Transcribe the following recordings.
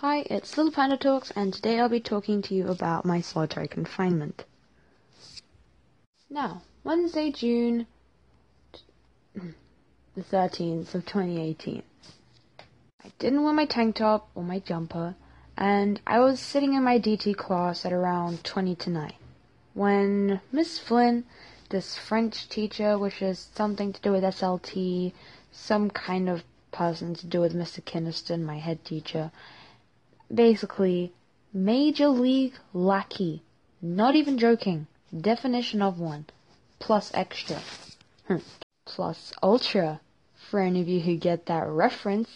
Hi, it's Little Panda Talks, and today I'll be talking to you about my solitary confinement. Now, Wednesday, June the 13th of 2018. I didn't wear my tank top or my jumper, and I was sitting in my DT class at around 20 to 9, when Miss Flynn, this French teacher, which is something to do with SLT, some kind of person to do with Mr. Kinniston, my head teacher, basically, Major League lackey, not even joking, definition of one, plus extra, plus ultra, for any of you who get that reference.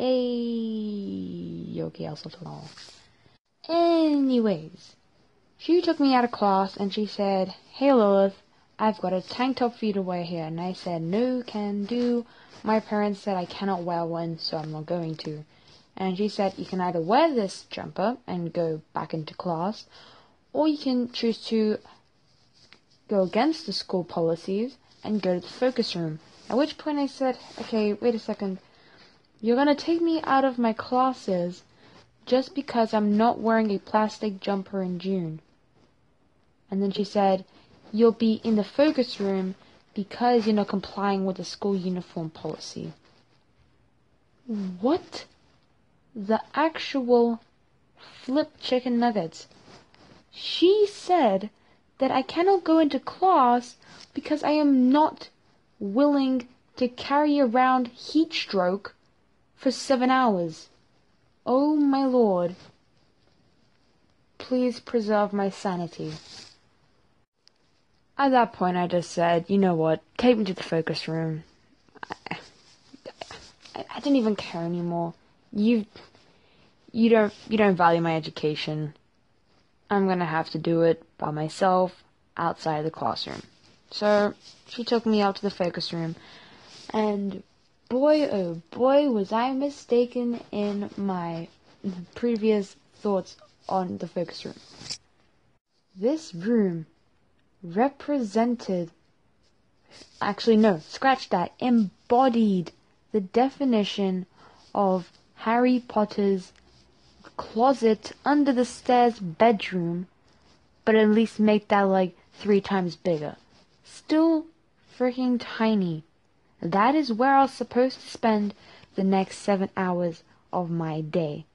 Okay, I'll sort it all. Anyways, she took me out of class and she said, "Hey Lilith, I've got a tank top for you to wear here." And I said, "No, can do. My parents said I cannot wear one, so I'm not going to." And she said, "You can either wear this jumper and go back into class, or you can choose to go against the school policies and go to the focus room." At which point I said, "Okay, wait a second. You're going to take me out of my classes just because I'm not wearing a plastic jumper in June?" And then she said, "You'll be in the focus room because you're not complying with the school uniform policy." What? The actual flip chicken nuggets. She said that I cannot go into class because I am not willing to carry around heat stroke for 7 hours. Oh my lord. Please preserve my sanity. At that point I just said, "You know what, take me to the focus room. I didn't even care anymore. You don't value my education. I'm gonna have to do it by myself outside the classroom." So she took me out to the focus room, and boy oh boy was I mistaken in my previous thoughts on the focus room. This room represented, actually no, scratch that, embodied the definition of Harry Potter's closet under the stairs bedroom, but at least make that like 3 times bigger. Still freaking tiny. That is where I was supposed to spend the next 7 hours of my day.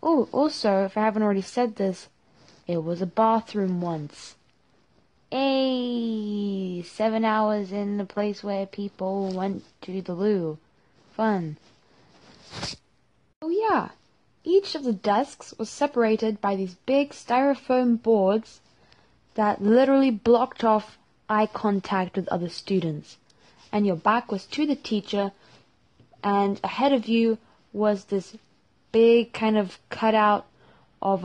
Oh, also, if I haven't already said this, it was a bathroom once. Hey, 7 hours in the place where people went to the loo. Fun. Oh yeah, each of the desks was separated by these big styrofoam boards that literally blocked off eye contact with other students. And your back was to the teacher, and ahead of you was this big kind of cutout of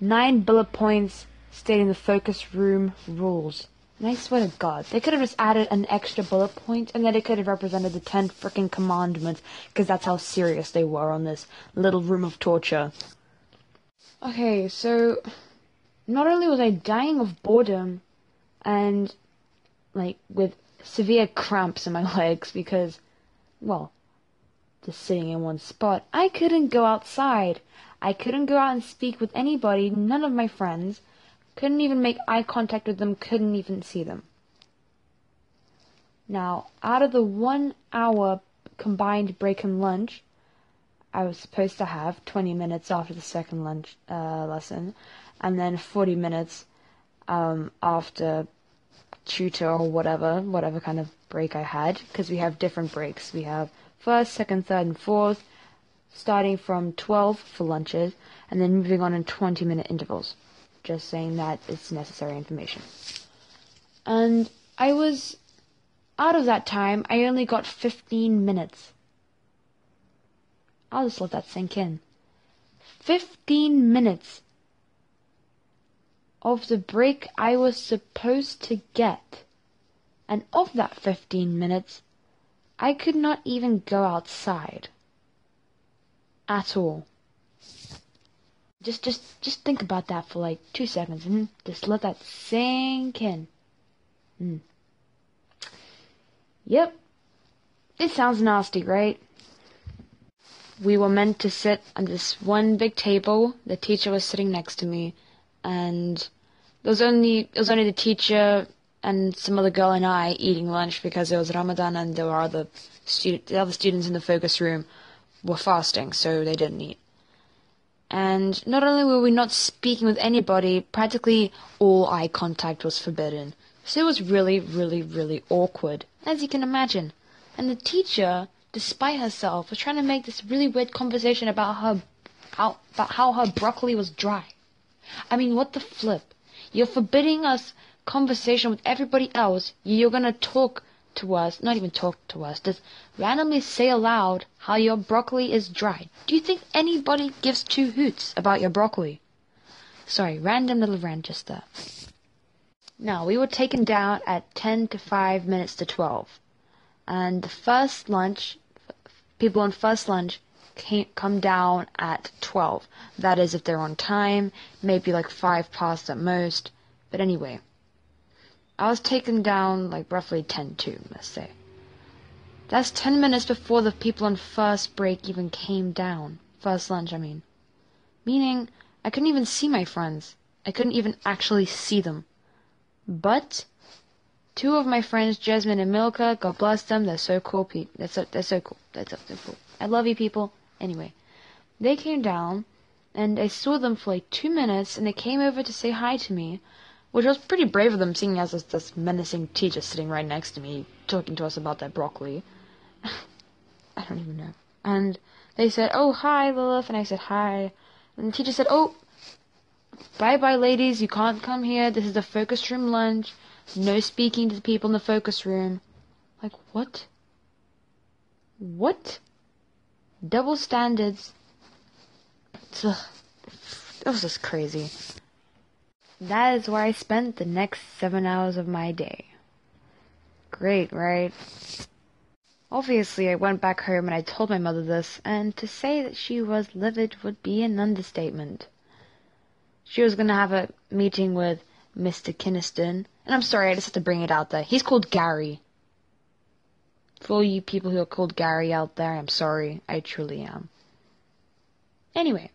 9 bullet points stating the focus room rules. And I swear to God, they could have just added an extra bullet point, and then it could have represented the 10 freaking commandments, because that's how serious they were on this little room of torture. Okay, so not only was I dying of boredom and, like, with severe cramps in my legs because, well, just sitting in one spot, I couldn't go outside. I couldn't go out and speak with anybody, none of my friends. Couldn't even make eye contact with them, couldn't even see them. Now, out of the 1 hour combined break and lunch I was supposed to have, 20 minutes after the second lunch lesson, and then 40 minutes after tutor or whatever kind of break I had, because we have different breaks. We have first, second, third, and fourth, starting from 12 for lunches, and then moving on in 20-minute intervals. Just saying that it's necessary information. And I was, out of that time, I only got 15 minutes. I'll just let that sink in. 15 minutes of the break I was supposed to get. And of that 15 minutes, I could not even go outside. At all. Just think about that for like 2 seconds, and just let that sink in. Yep. It sounds nasty, right? we were meant to sit on this one big table. The teacher was sitting next to me, and it was only the teacher and some other girl and I eating lunch because it was Ramadan and there were the other students in the focus room were fasting, so they didn't eat. And not only were we not speaking with anybody, practically all eye contact was forbidden. So it was really, really, really awkward, as you can imagine. And the teacher, despite herself, was trying to make this really weird conversation about how her broccoli was dry. I mean, what the flip? You're forbidding us conversation with everybody else. You're going to talk to us, not even talk to us, just randomly say aloud how your broccoli is dry. Do you think anybody gives two hoots about your broccoli? Sorry, random little rant just there. Now, we were taken down at 10 to 5 minutes to 12. And the first lunch, people on first lunch come down at 12. That is if they're on time, maybe like 5 past at most. But anyway, I was taken down like roughly 10 to, let's say. That's 10 minutes before the people on first break even came down. First lunch, I mean. Meaning, I couldn't even see my friends. I couldn't even actually see them. But two of my friends, Jasmine and Milka, God bless them, they're so cool. They're so cool. I love you people. Anyway, they came down, and I saw them for like 2 minutes, and they came over to say hi to me, which was pretty brave of them, seeing as this menacing teacher sitting right next to me, talking to us about that broccoli. I don't even know. And they said, "Oh, hi, Lilith," and I said, "Hi." And the teacher said, "Oh, bye-bye, ladies, you can't come here. This is the focus room lunch. No speaking to the people in the focus room." Like, what? What? Double standards. Ugh. That was just crazy. That is where I spent the next 7 hours of my day. Great, right? Obviously, I went back home and I told my mother this, and to say that she was livid would be an understatement. She was going to have a meeting with Mr. Kinniston, and I'm sorry, I just had to bring it out there. He's called Gary. For all you people who are called Gary out there, I'm sorry. I truly am. Anyway,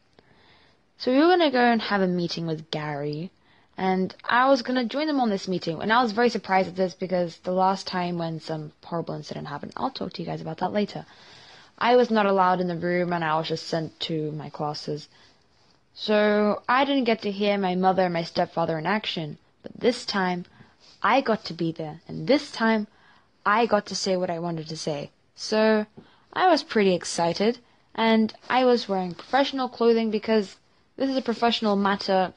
so we were going to go and have a meeting with Gary, and I was going to join them on this meeting. And I was very surprised at this because the last time when some horrible incident happened, I'll talk to you guys about that later, I was not allowed in the room and I was just sent to my classes. So I didn't get to hear my mother and my stepfather in action. But this time, I got to be there. And this time, I got to say what I wanted to say. So I was pretty excited. And I was wearing professional clothing because this is a professional matter.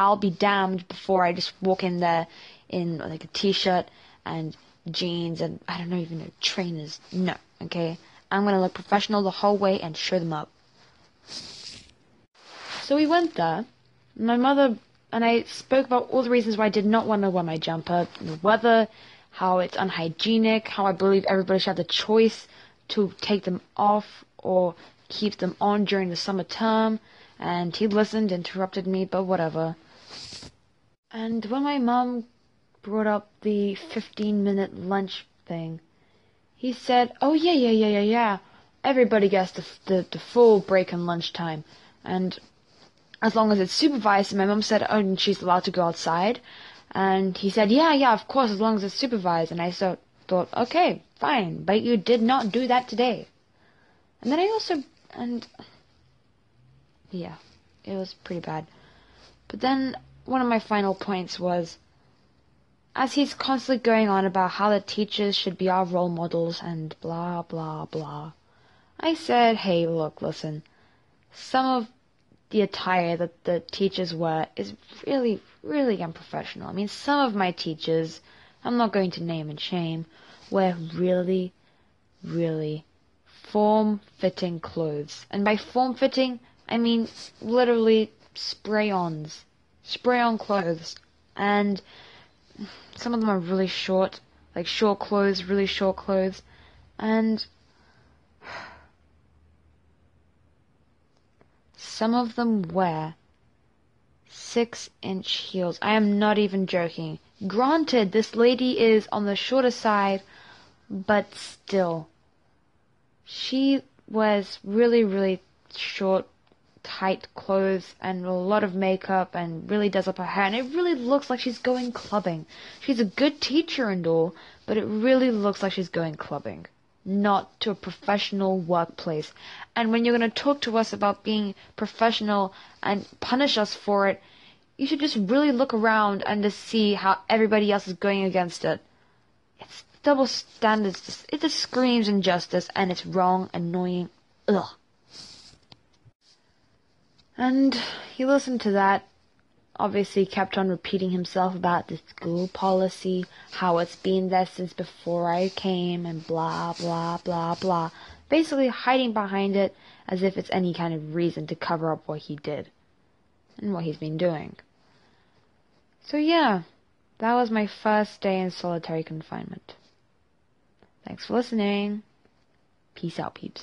I'll be damned before I just walk in there in like a t-shirt and jeans and I don't know, even know, trainers. No, okay? I'm going to look professional the whole way and show them up. So we went there. My mother and I spoke about all the reasons why I did not want to wear my jumper, the weather, how it's unhygienic, how I believe everybody should have the choice to take them off or keep them on during the summer term. And he listened, interrupted me, but whatever. And when my mum brought up the 15-minute lunch thing, he said, "Oh, yeah. Everybody gets the full break in lunchtime. And as long as it's supervised," and my mum said, "Oh, and she's allowed to go outside?" And he said, Yeah, of course, as long as it's supervised." And I thought, okay, fine, but you did not do that today. And then I also... and yeah, it was pretty bad. But then one of my final points was, as he's constantly going on about how the teachers should be our role models and blah, blah, blah, I said, "Hey, look, listen, some of the attire that the teachers wear is really, really unprofessional. I mean, some of my teachers, I'm not going to name and shame, wear really, really form-fitting clothes. And by form-fitting, I mean, literally, spray-ons. Spray-on clothes. And some of them are really short. Like, short clothes, really short clothes. And some of them wear 6-inch heels. I am not even joking. Granted, this lady is on the shorter side, but still. She was really, really short, tight clothes and a lot of makeup and really does up her hair. And it really looks like she's going clubbing. She's a good teacher and all, but it really looks like she's going clubbing, not to a professional workplace. And when you're going to talk to us about being professional and punish us for it, you should just really look around and just see how everybody else is going against it. It's double standards. It just screams injustice, and it's wrong, annoying. Ugh. And he listened to that, obviously kept on repeating himself about the school policy, how it's been there since before I came, and blah, blah, blah, blah. Basically hiding behind it as if it's any kind of reason to cover up what he did and what he's been doing. So yeah, that was my first day in solitary confinement. Thanks for listening. Peace out, peeps.